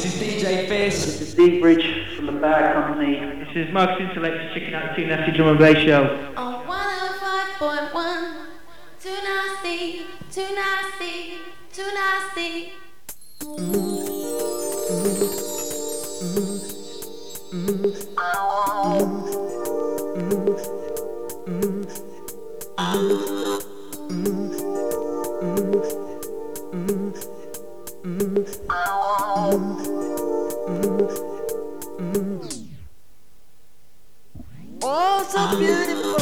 This is DJ Fist. This is Deep Bridge from the Bad Company. This is Mark's Intellect, checking out the 2Nasty Drum and Bass Show. On 105.1, 2Nasty, 2Nasty, 2Nasty. Oh, so beautiful.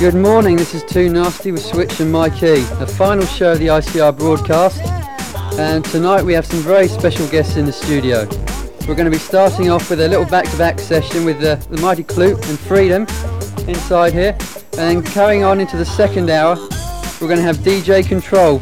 Good morning, this is 2Nasty with Switch and Mike E, the final show of the ICR broadcast, and tonight we have some very special guests in the studio. We're going to be starting off with a little back-to-back session with the mighty Klute and Freedom inside here, and carrying on into the second hour we're going to have DJ Kontrol.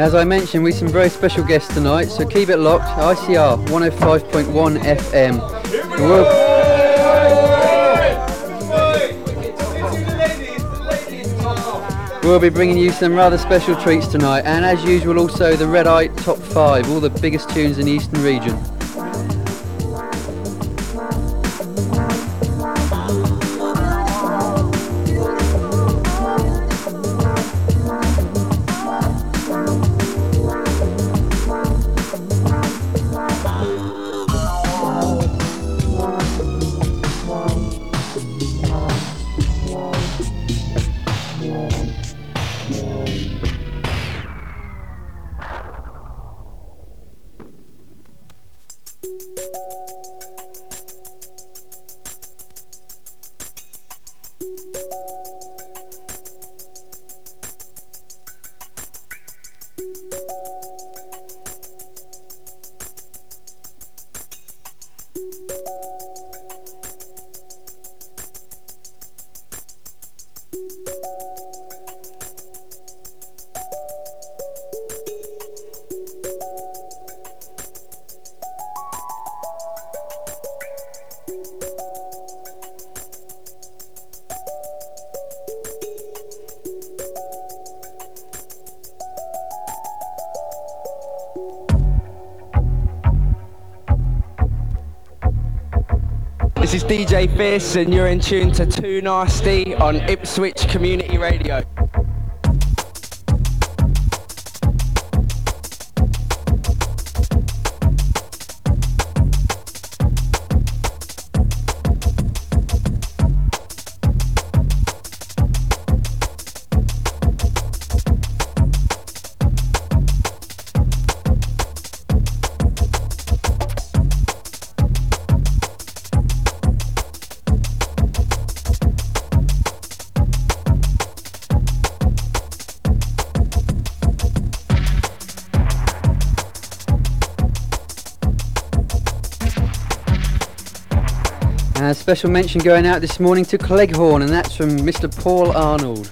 As I mentioned, we have some very special guests tonight, so keep it locked. ICR 105.1 FM. We'll be bringing you some rather special treats tonight, and as usual also the Red Eye Top 5, all the biggest tunes in the Eastern region. This is DJ Fist and you're in tune to 2Nasty on Ipswich Community Radio. Special mention going out this morning to Cleghorn, and that's from Mr. Paul Arnold.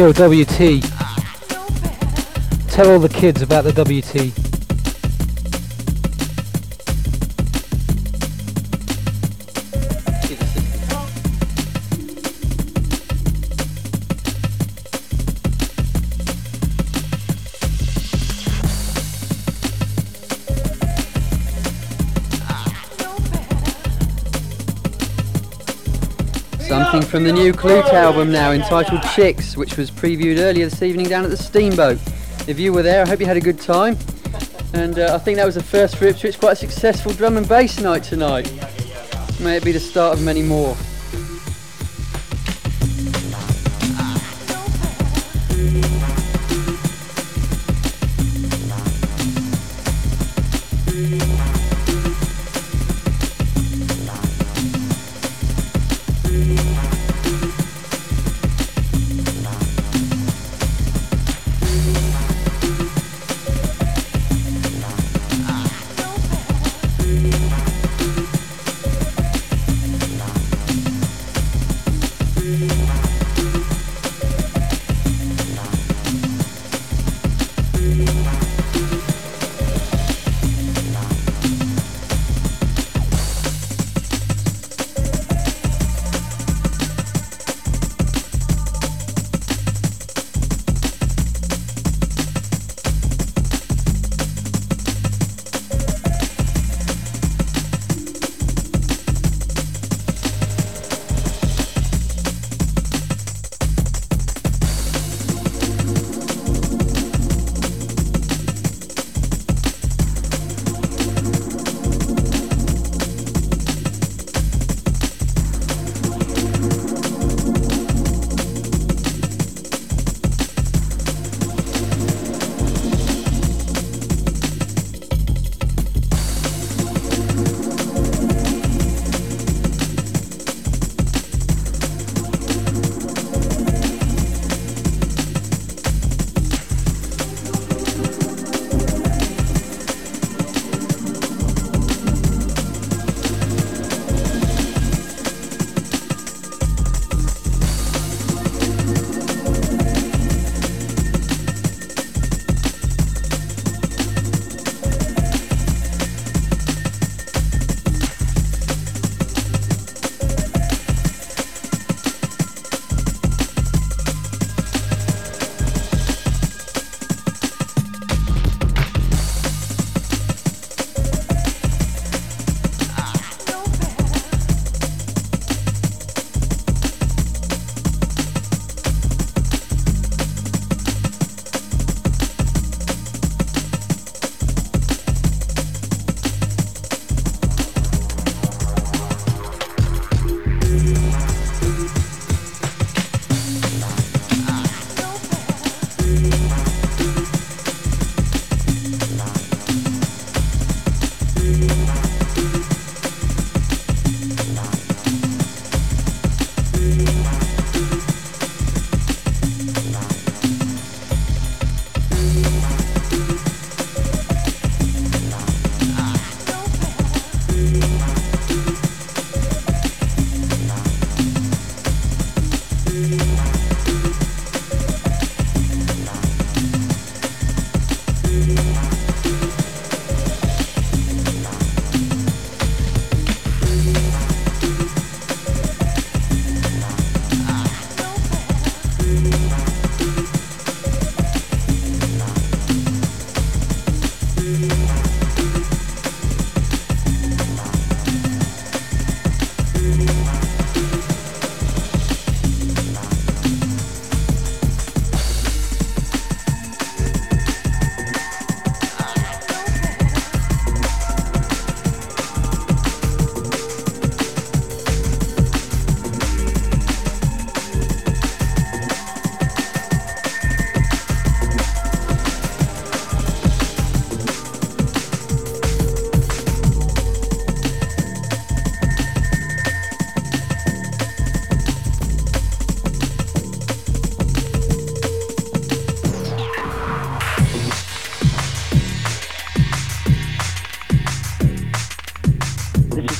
Yo, WT. Tell all the kids about the WT. Something from the new Klute album now, entitled Chicks, which was previewed earlier this evening down at the Steamboat. If you were there, I hope you had a good time. And I think that was the first for Ipswich, quite a successful drum and bass night tonight. May it be the start of many more.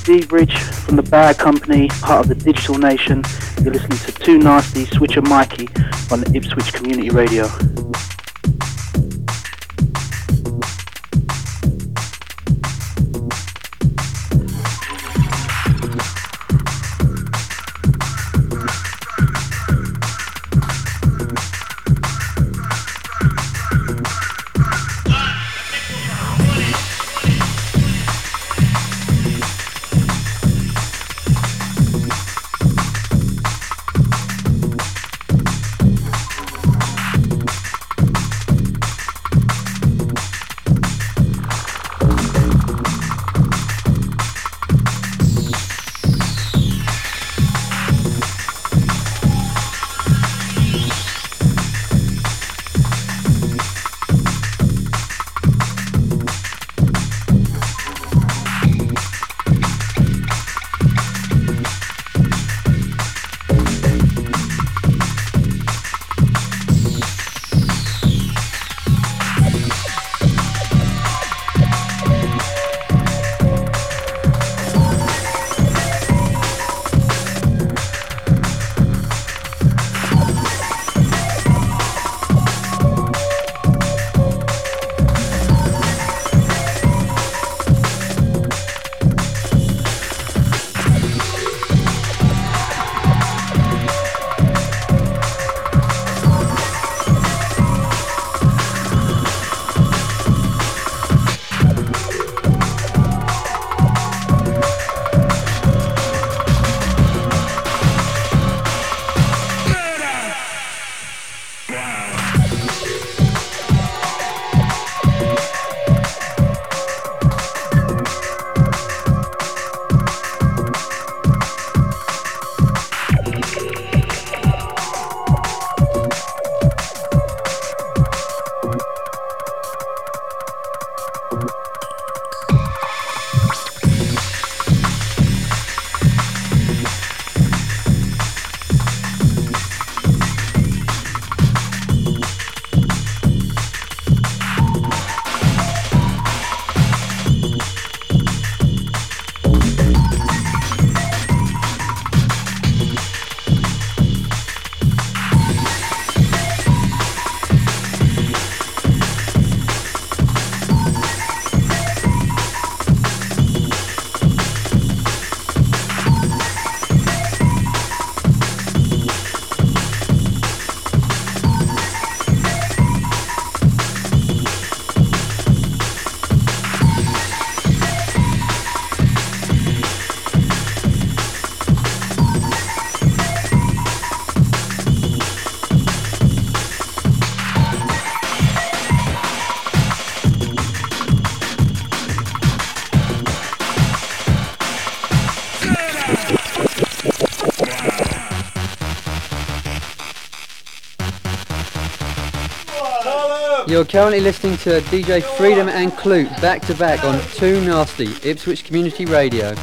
Deep Bridge from the Bad Company, part of the Digital Nation. You're listening to 2Nasty, Switch and Mikey on Ipswich Community Radio. You're currently listening to DJ Freedom and Klute back to back on 2Nasty Ipswich Community Radio.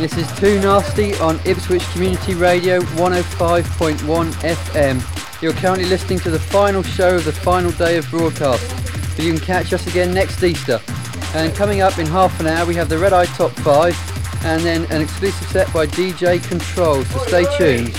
This is 2Nasty on Ipswich Community Radio 105.1 FM. You're currently listening to the final show of the final day of broadcast, but you can catch us again next Easter. And coming up in half an hour we have the Red Eye Top 5 and then an exclusive set by DJ Kontrol, so stay tuned.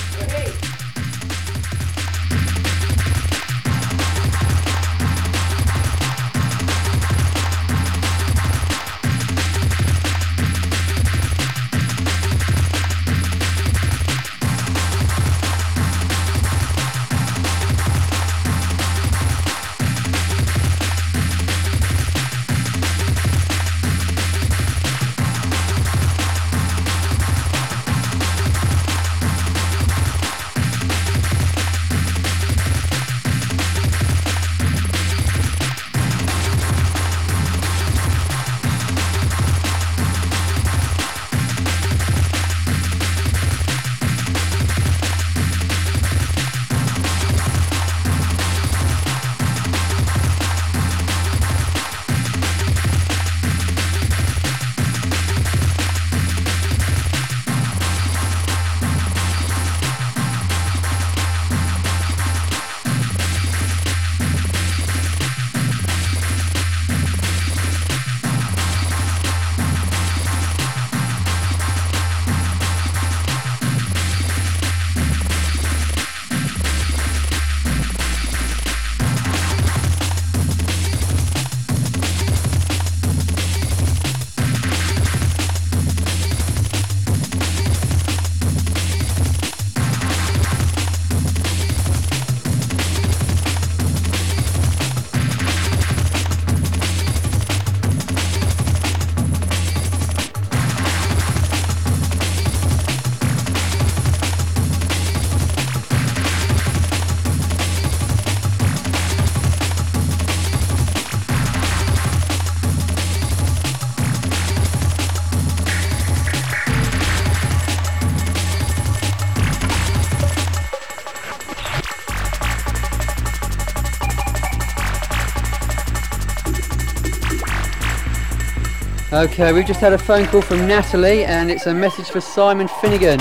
Okay, we've just had a phone call from Natalie and it's a message for Simon Finnegan.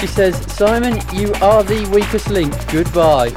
She says, Simon, you are the weakest link. Goodbye.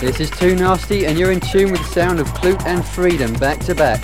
This is 2Nasty and you're in tune with the sound of Klute and Freedom back to back.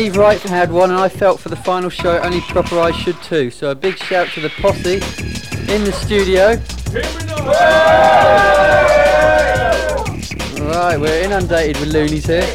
Steve Wright had one, and I felt for the final show only proper eyes should too. So a big shout to the posse in the studio. Right, we're inundated with loonies here.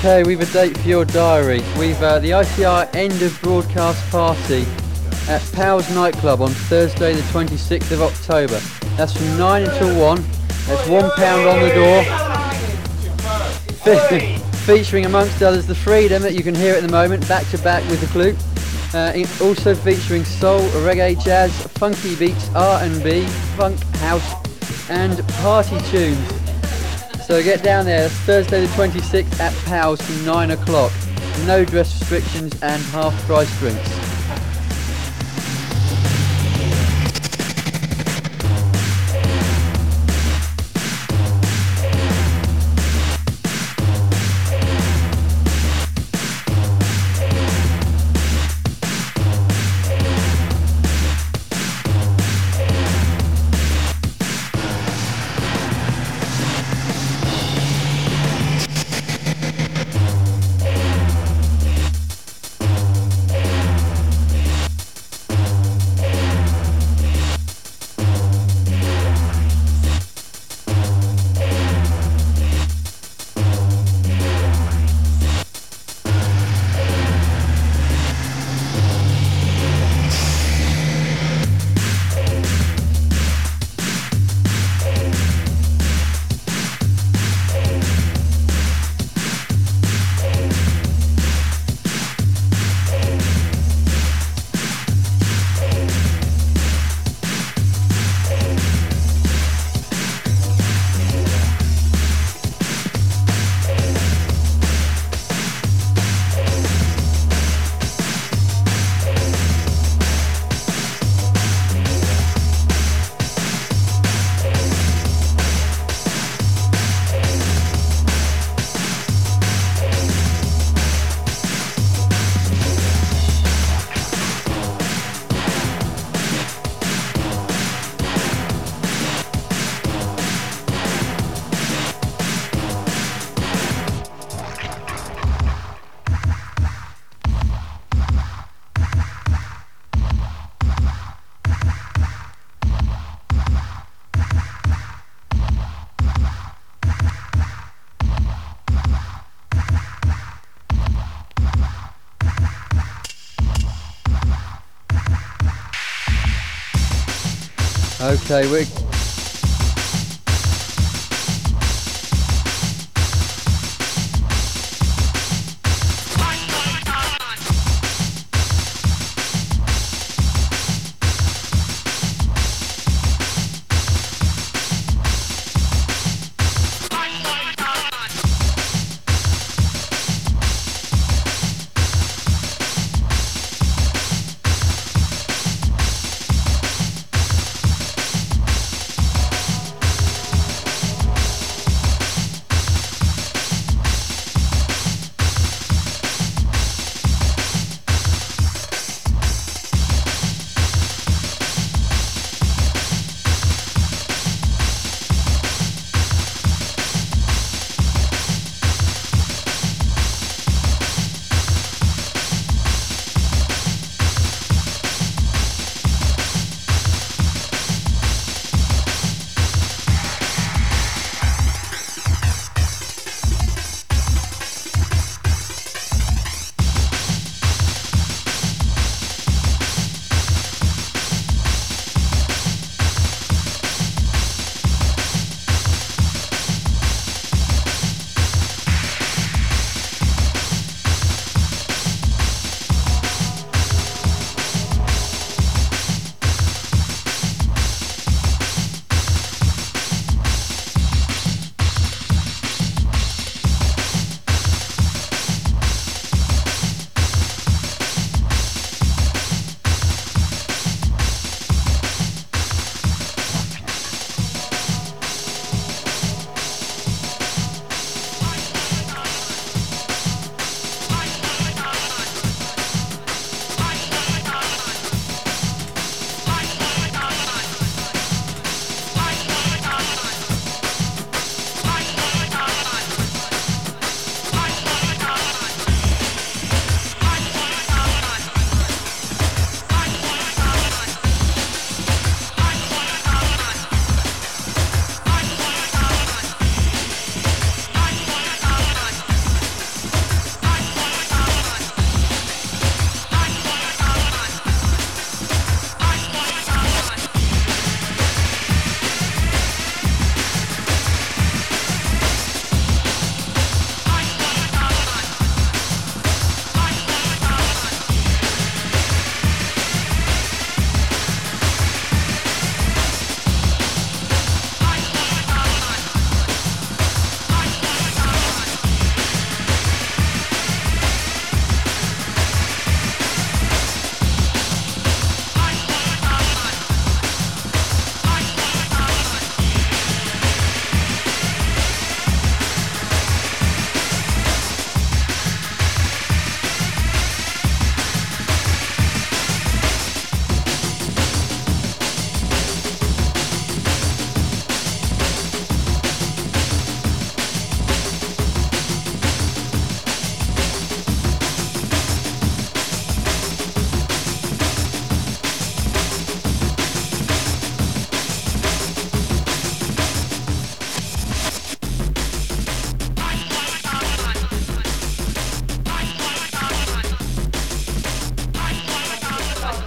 Okay, we've a date for your diary. We've the ICR end of broadcast party at Powell's nightclub on Thursday the 26th of October. That's from 9 until 1. That's £1 on the door. Featuring amongst others the Freedom that you can hear at the moment, back to back with the Klute. Also featuring soul, reggae, jazz, funky beats, R&B, funk, house and party tunes. So get down there. It's Thursday the 26th at Powell's from 9 o'clock. No dress restrictions and half-price drinks. Okay, we're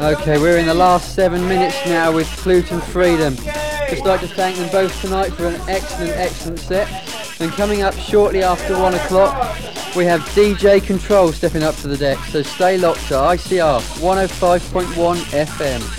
Okay, we're in the last 7 minutes now with Klute and Freedom. Just like to thank them both tonight for an excellent, excellent set. And coming up shortly after 1 o'clock, we have DJ Kontrol stepping up to the deck. So stay locked to ICR 105.1 FM.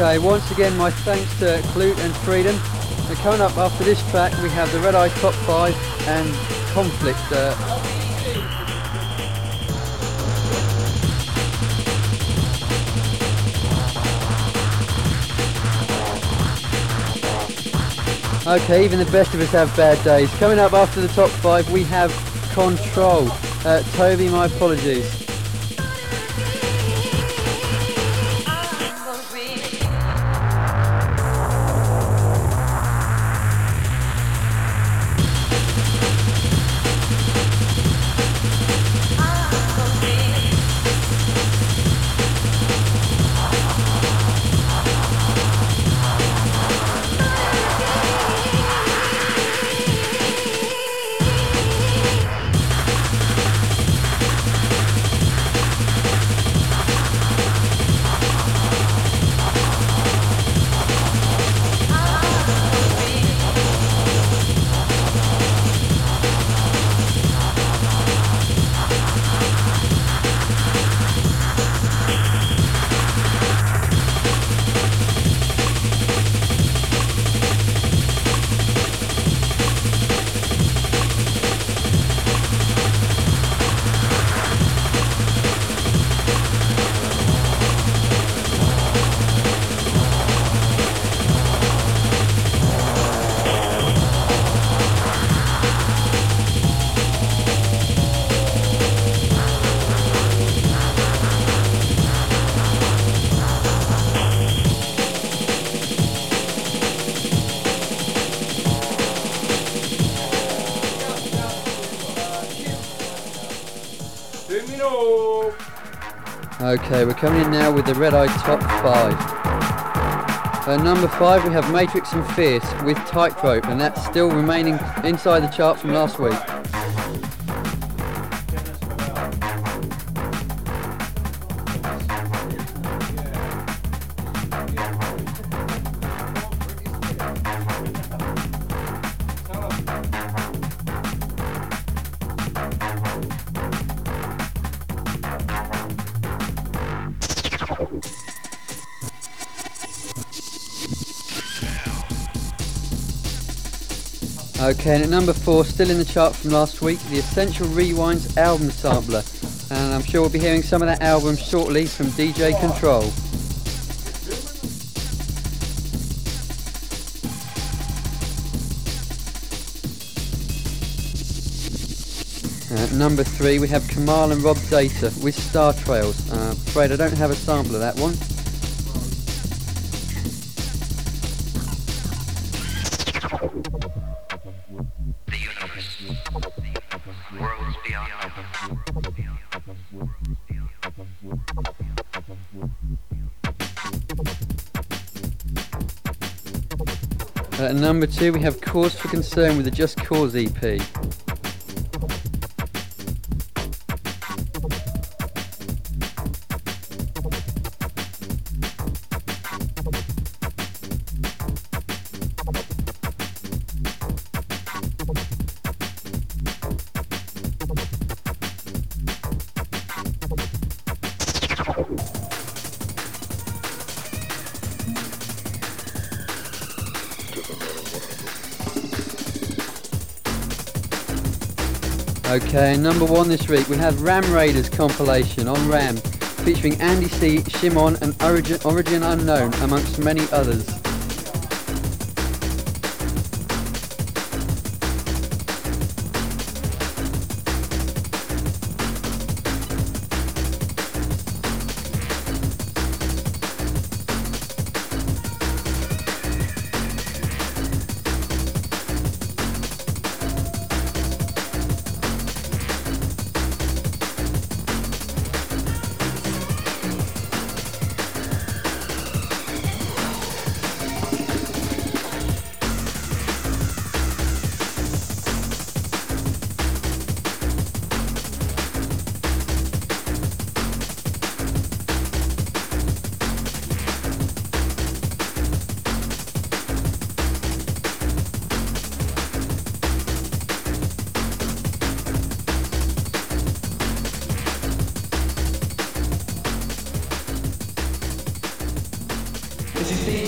Okay, once again my thanks to Klute and Freedom. So coming up after this track we have the Red Eye Top 5 and Conflict. Okay, even the best of us have bad days. Coming up after the top 5 we have Kontrol. Toby, my apologies. Okay, we're coming in now with the Red Eye Top 5. At number 5 we have Matrix and Fierce with Tightrope, and that's still remaining inside the chart from last week. Okay, and at number 4, still in the chart from last week, the Essential Rewinds album sampler. And I'm sure we'll be hearing some of that album shortly from DJ Kontrol. At number 3, we have Kamal and Rob Data with Star Trails. I'm afraid I don't have a sample of that one. At number 2 we have Cause for Concern with the Just Cause EP. Okay, number 1 this week we have Ram Raiders compilation on Ram, featuring Andy C, Shimon and Origin Unknown, amongst many others.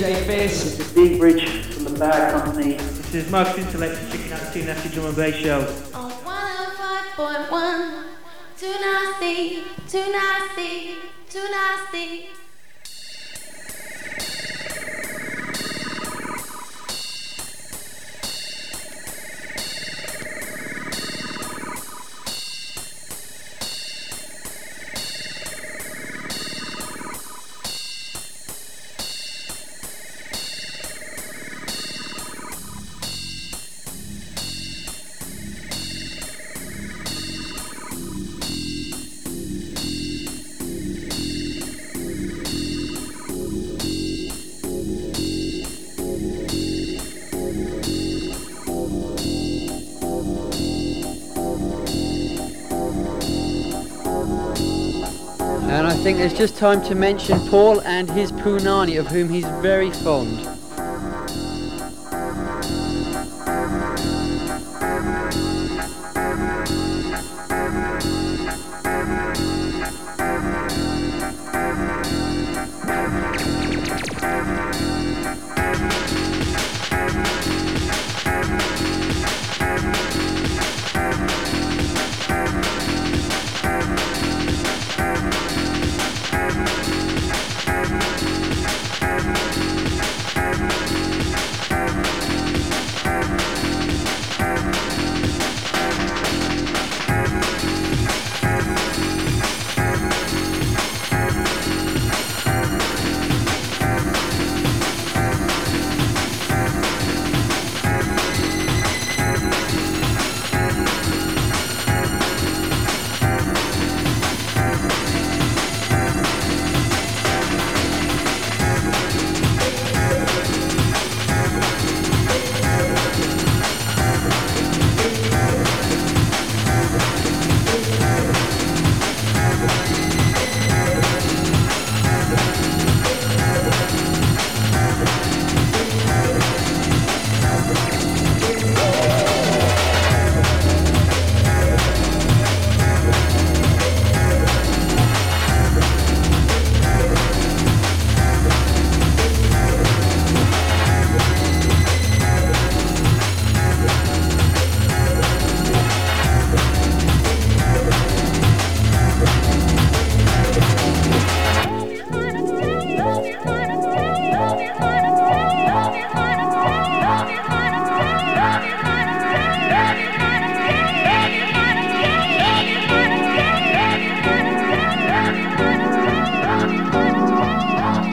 DJ Fist. This is Deep Bridge from the Bad Company. This is Mark's Intellect checking out the 2Nasty Drum and Bass Show. On 105.1, 2Nasty, 2Nasty, 2Nasty. I think it's just time to mention Paul and his Punani, of whom he's very fond.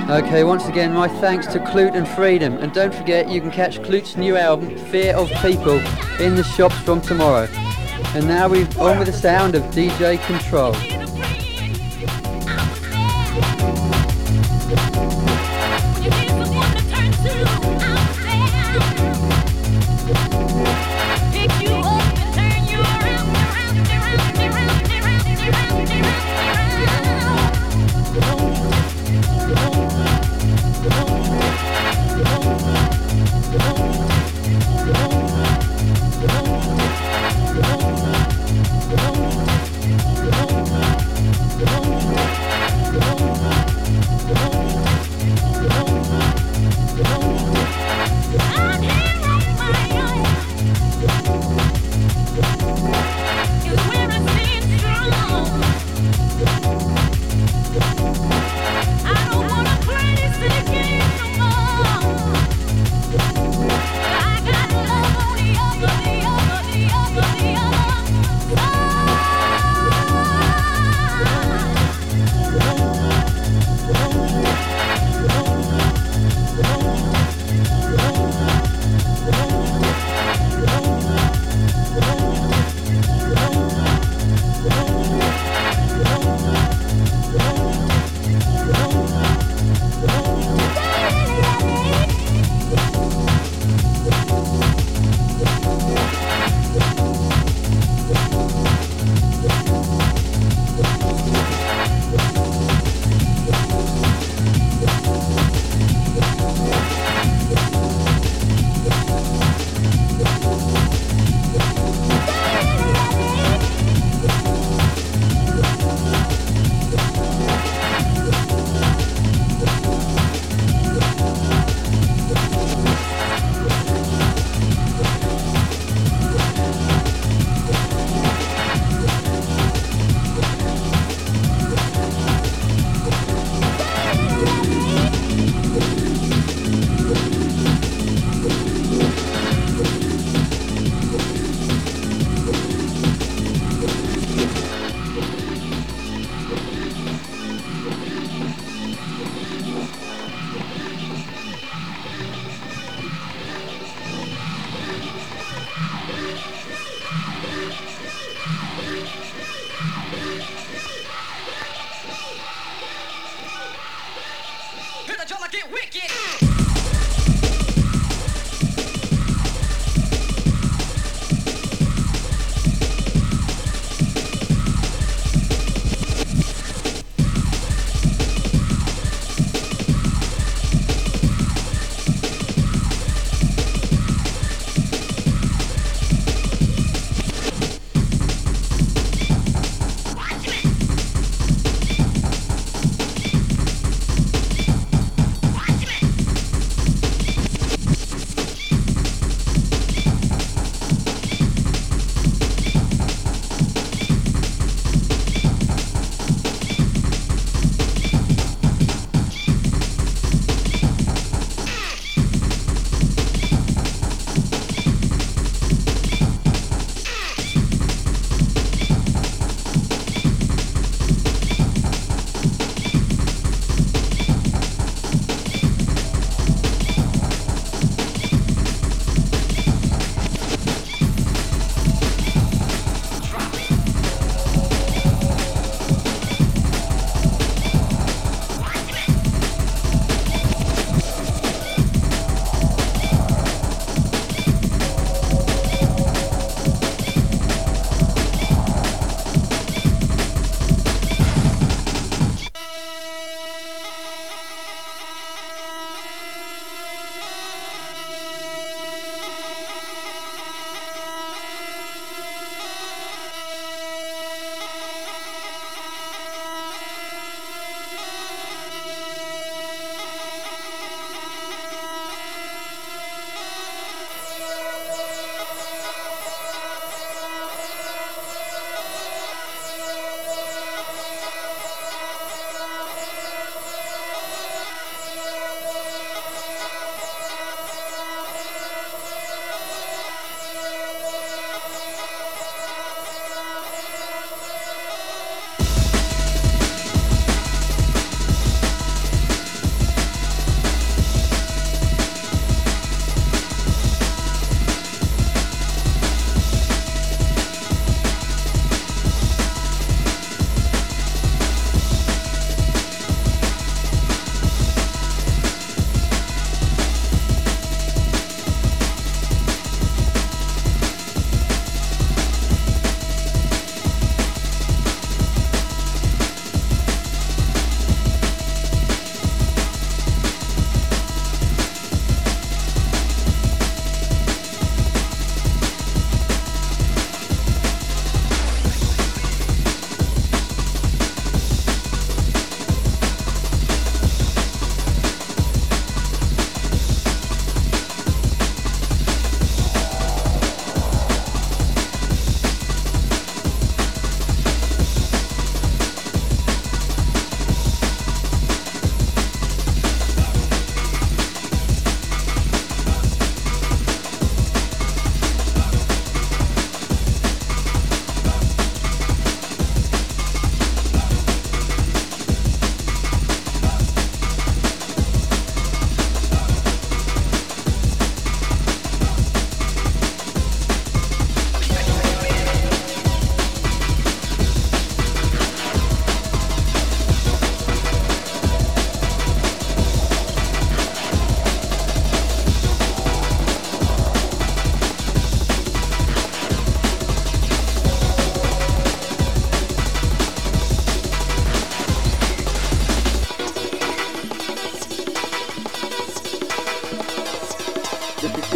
Okay, once again, my thanks to Klute and Freedom. And don't forget, you can catch Klute's new album, Fear of People, in the shops from tomorrow. And now we're on with the sound of DJ Kontrol.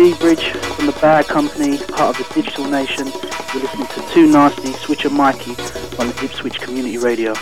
Deep Bridge from the Bad Company, part of the Digital Nation. You're listening to 2Nasty, Switch and Mikey on the Ipswich Community Radio.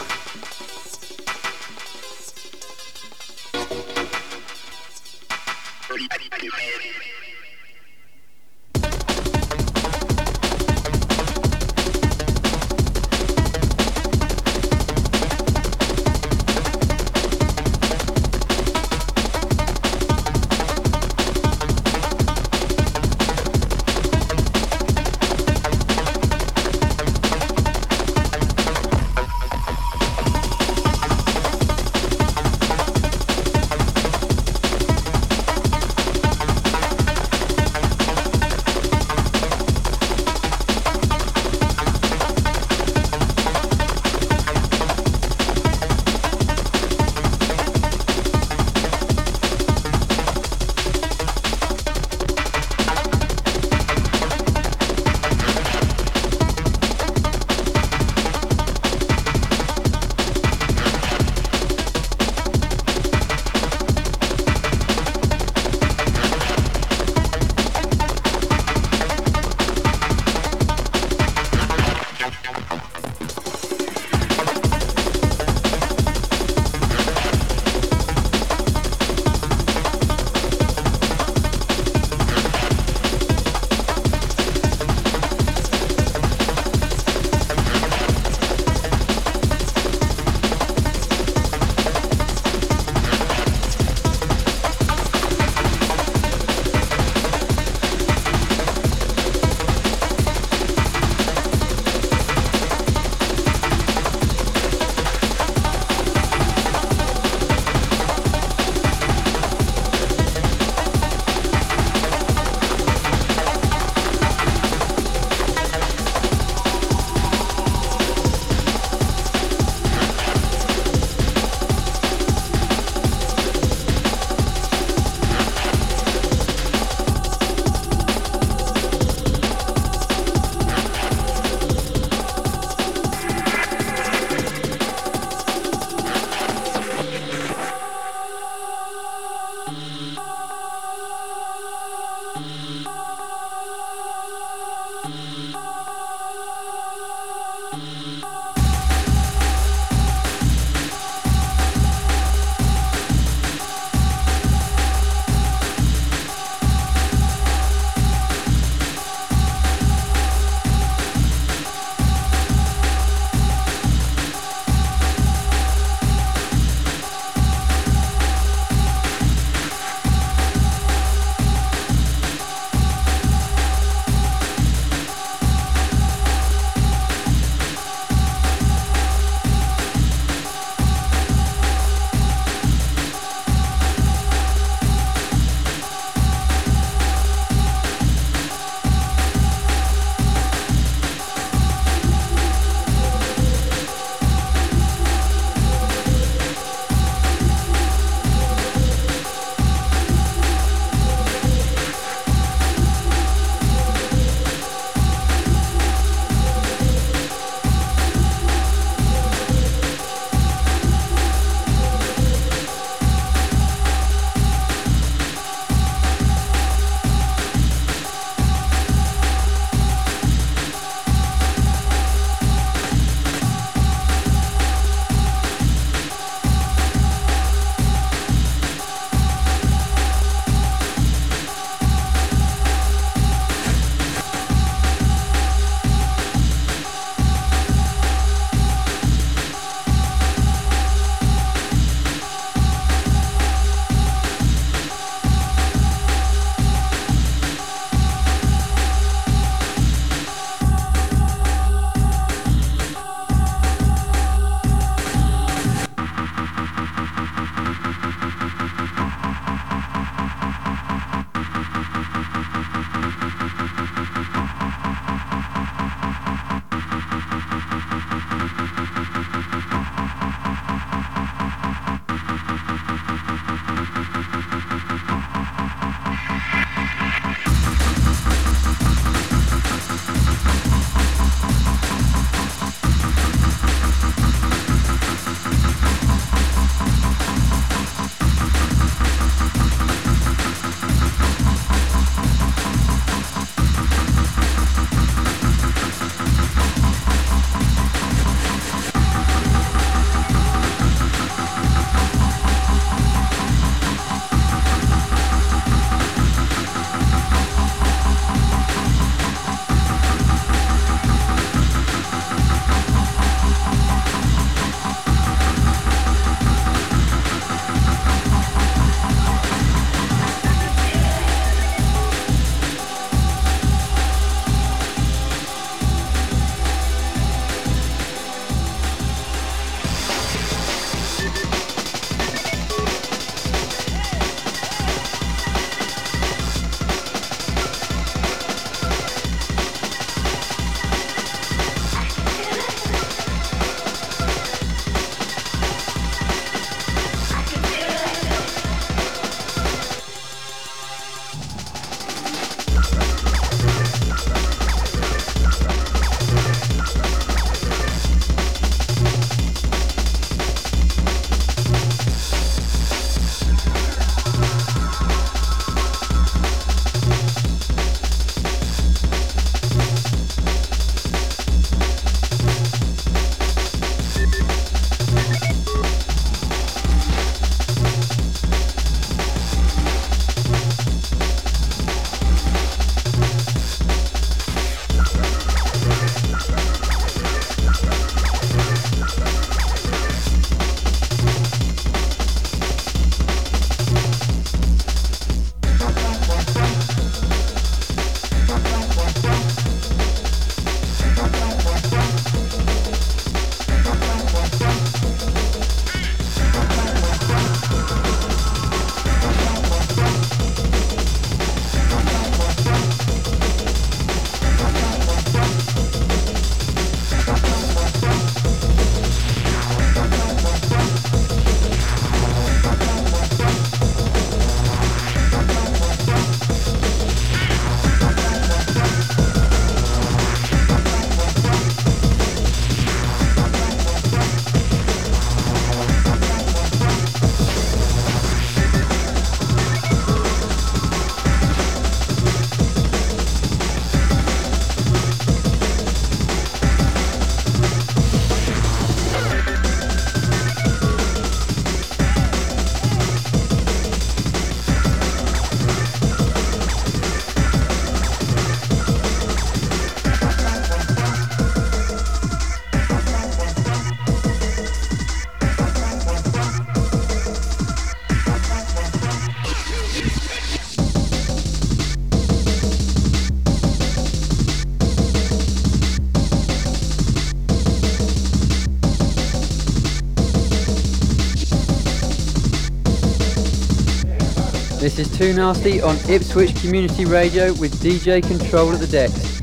This is 2Nasty on Ipswich Community Radio with DJ Kontrol at the decks.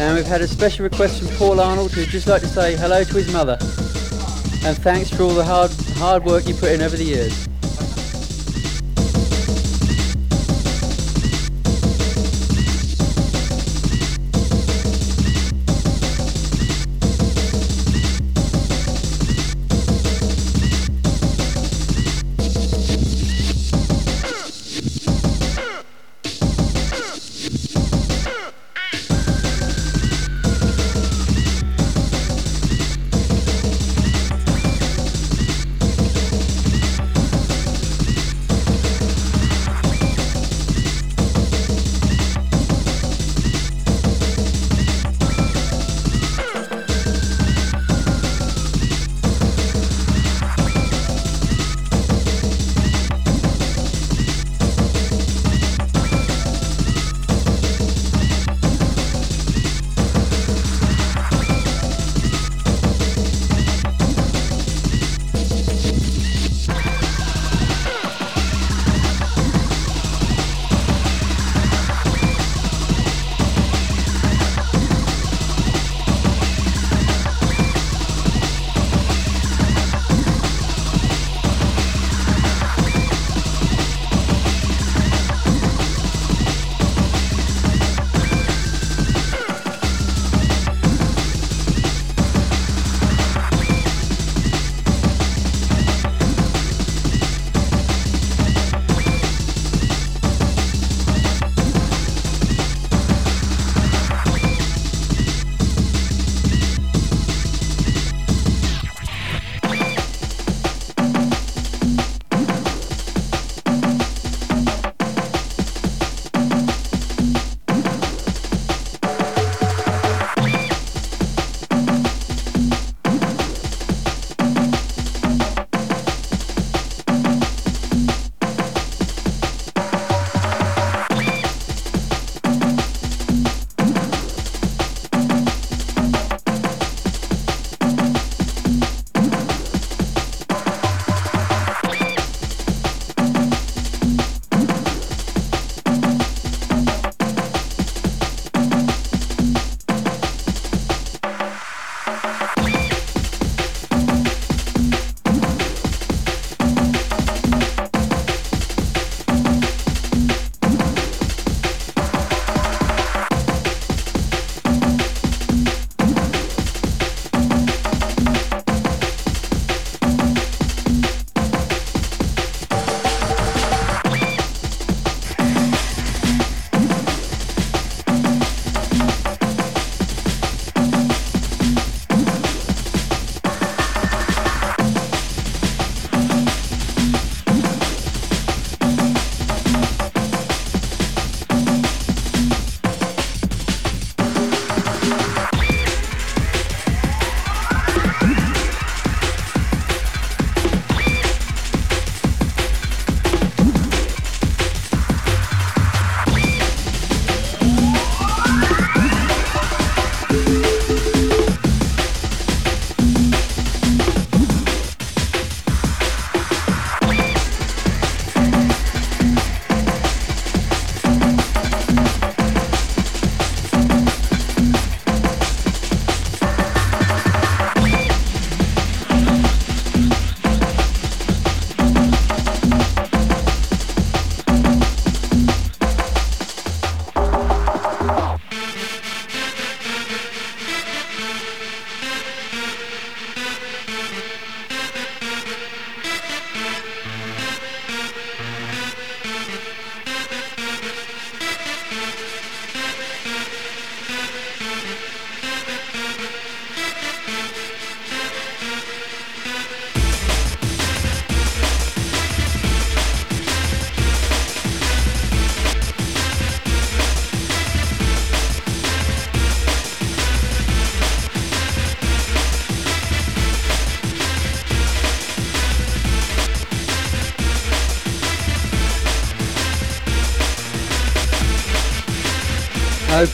And we've had a special request from Paul Arnold, who'd just like to say hello to his mother. And thanks for all the hard work you put in over the years.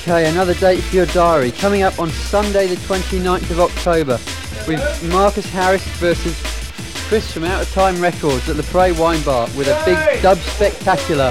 Okay, another date for your diary. Coming up on Sunday the 29th of October with Marcus Harris versus Chris from Out of Time Records at the Prey Wine Bar with a big dub spectacular.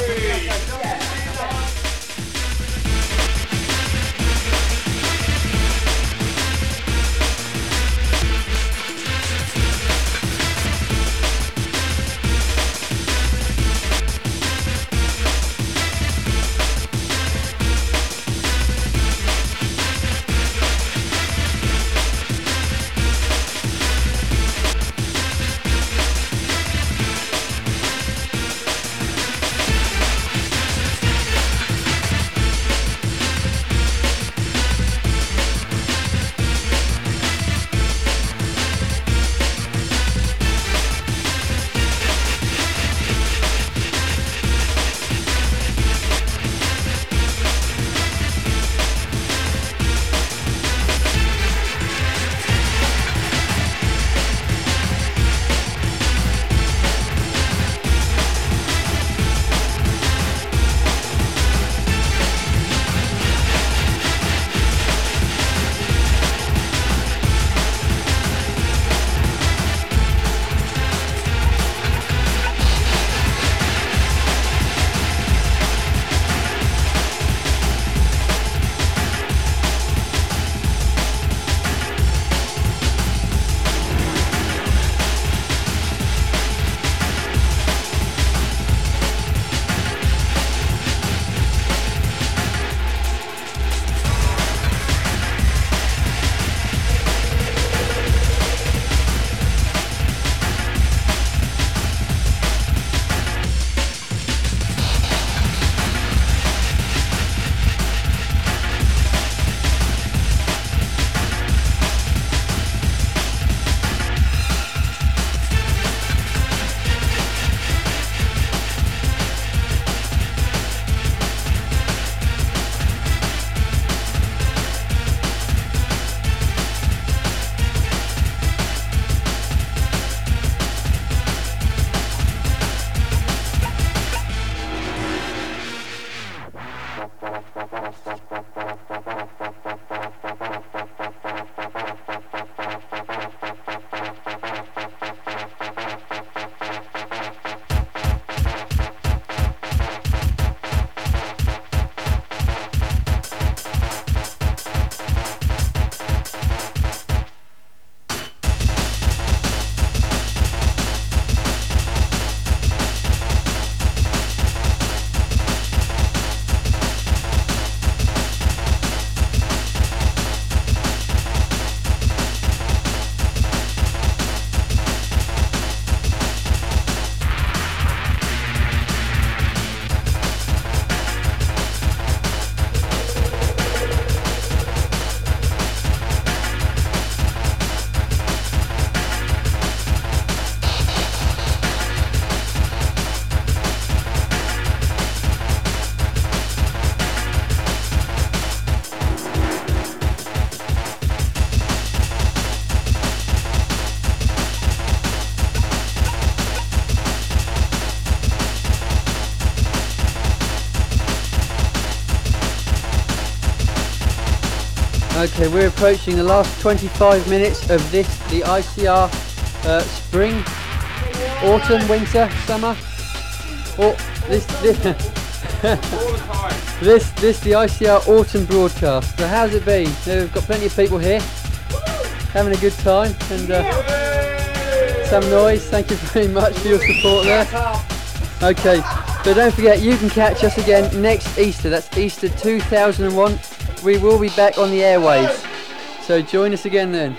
Okay, we're approaching the last 25 minutes of this, the ICR spring, autumn, winter, summer, or this this the ICR autumn broadcast. So how's it been? So we've got plenty of people here, having a good time, and some noise. Thank you very much for your support there. Okay, so don't forget, you can catch us again next Easter. That's Easter 2001. We will be back on the airwaves, so join us again then.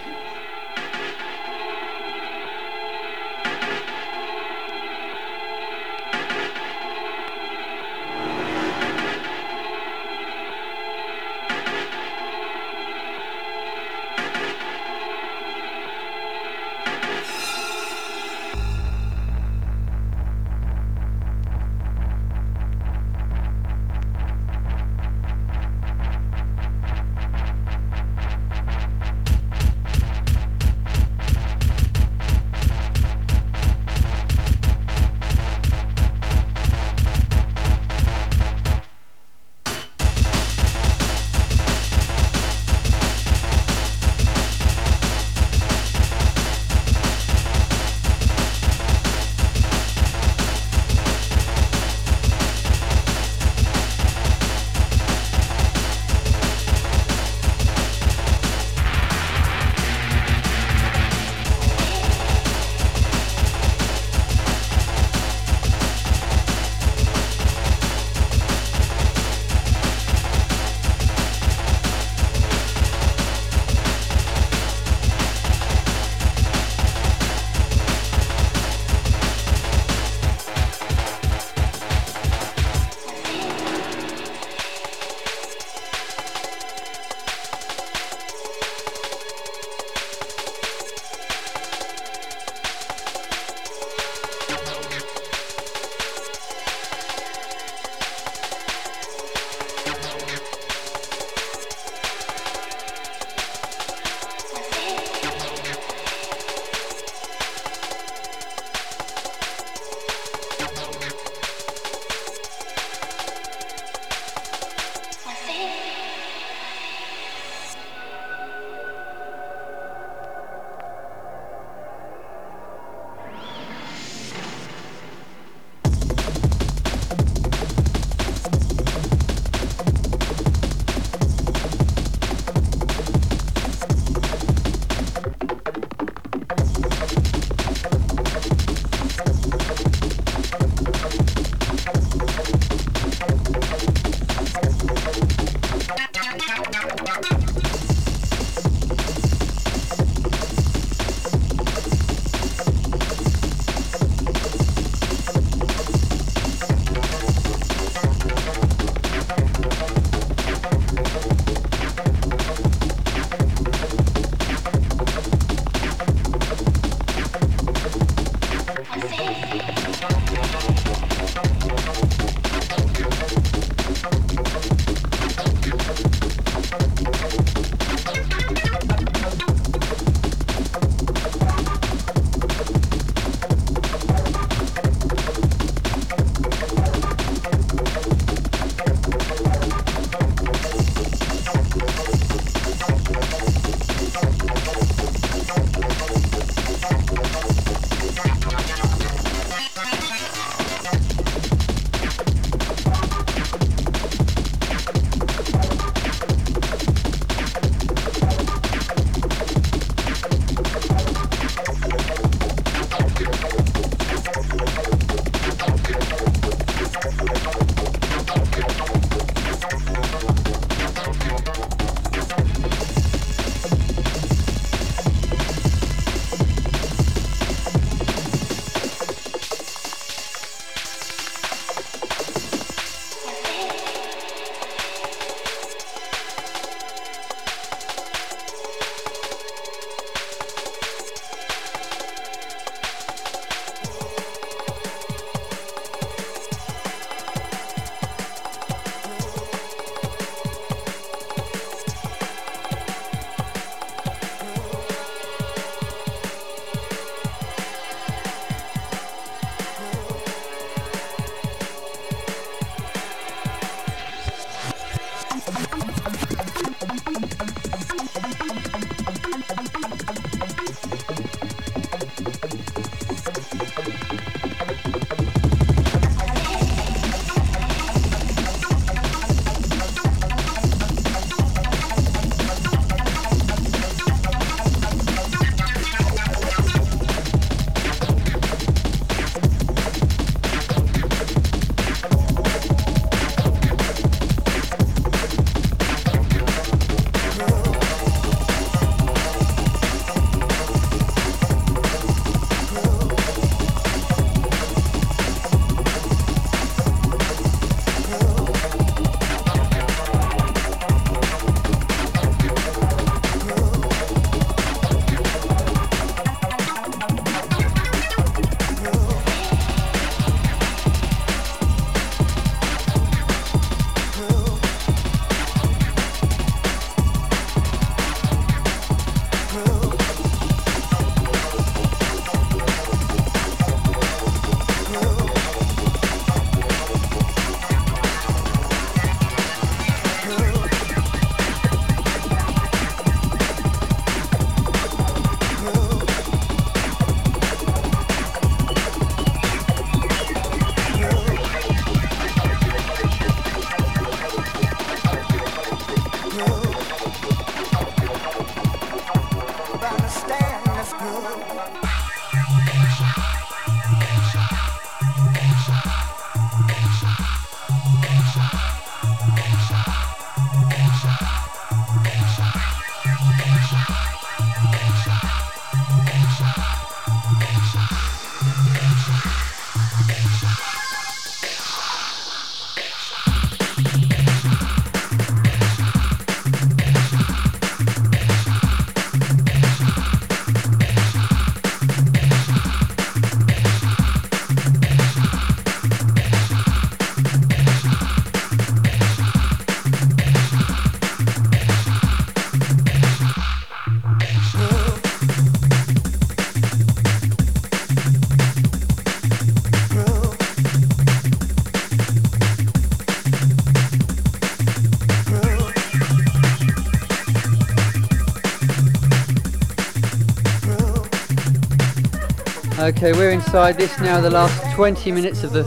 Okay, we're inside this now, the last 20 minutes of the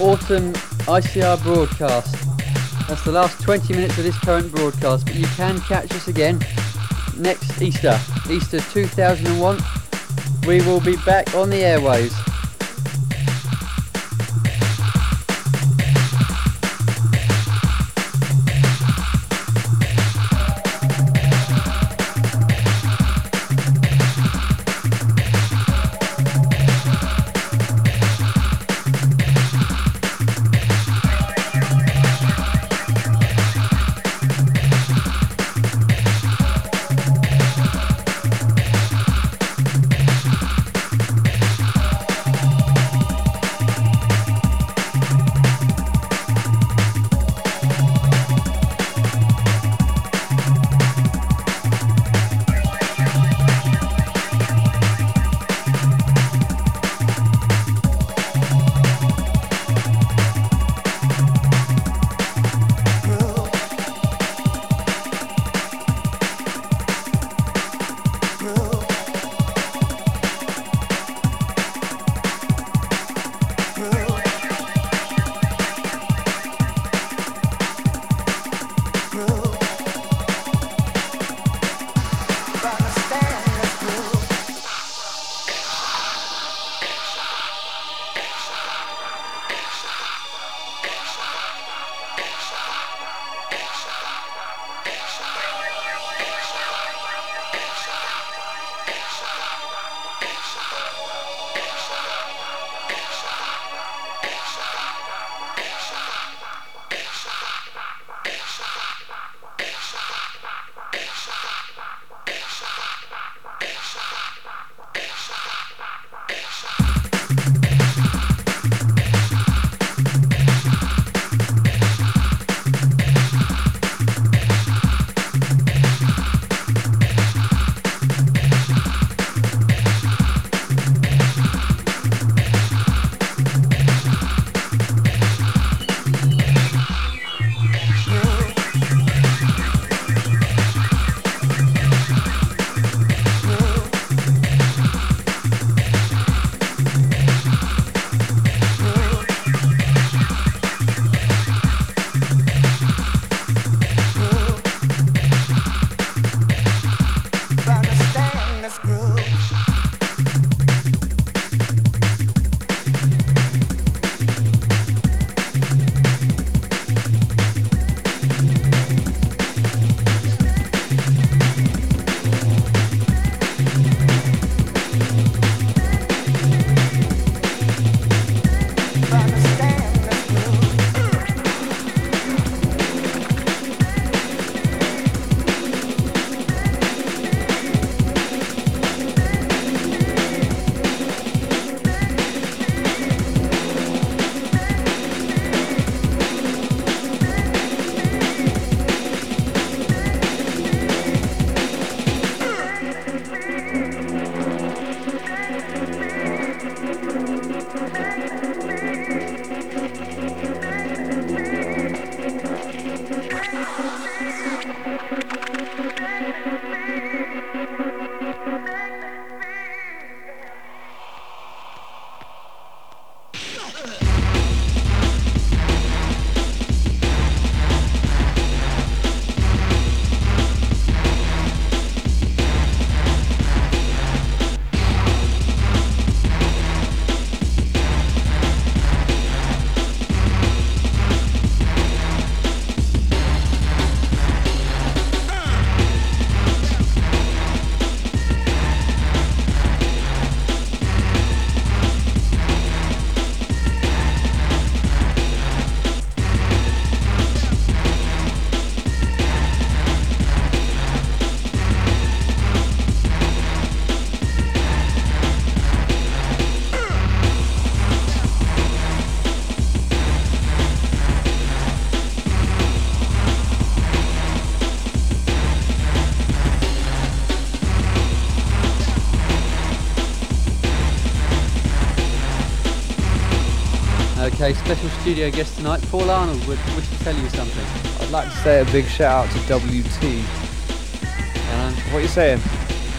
autumn ICR broadcast. That's the last 20 minutes of this current broadcast, but you can catch us again next Easter, Easter 2001. We will be back on the airwaves. Okay, special studio guest tonight, Paul Arnold would wish to tell you something. I'd like to say a big shout out to WT. What are you saying?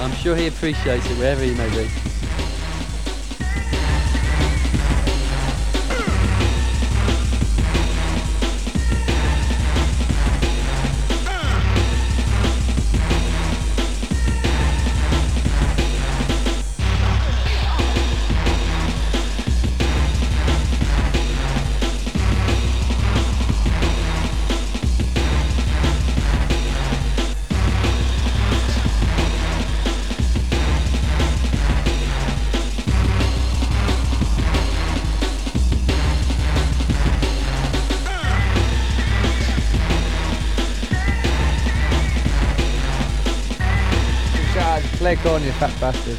I'm sure he appreciates it wherever he may be. Go on, you fat bastard.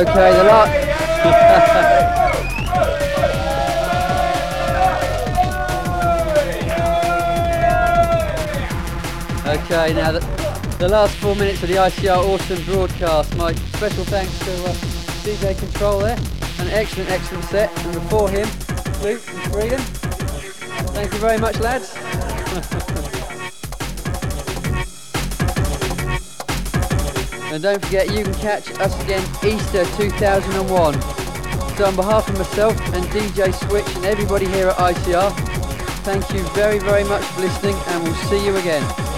Okay, the lot. Okay, now the last 4 minutes of the ICR Awesome broadcast. My special thanks to DJ Kontrol there. An excellent, excellent set. And before him, Klute and Freedom. Thank you very much, lads. And don't forget, you can catch us again Easter 2001. So on behalf of myself and DJ Switch and everybody here at ICR, thank you very, very much for listening, and we'll see you again.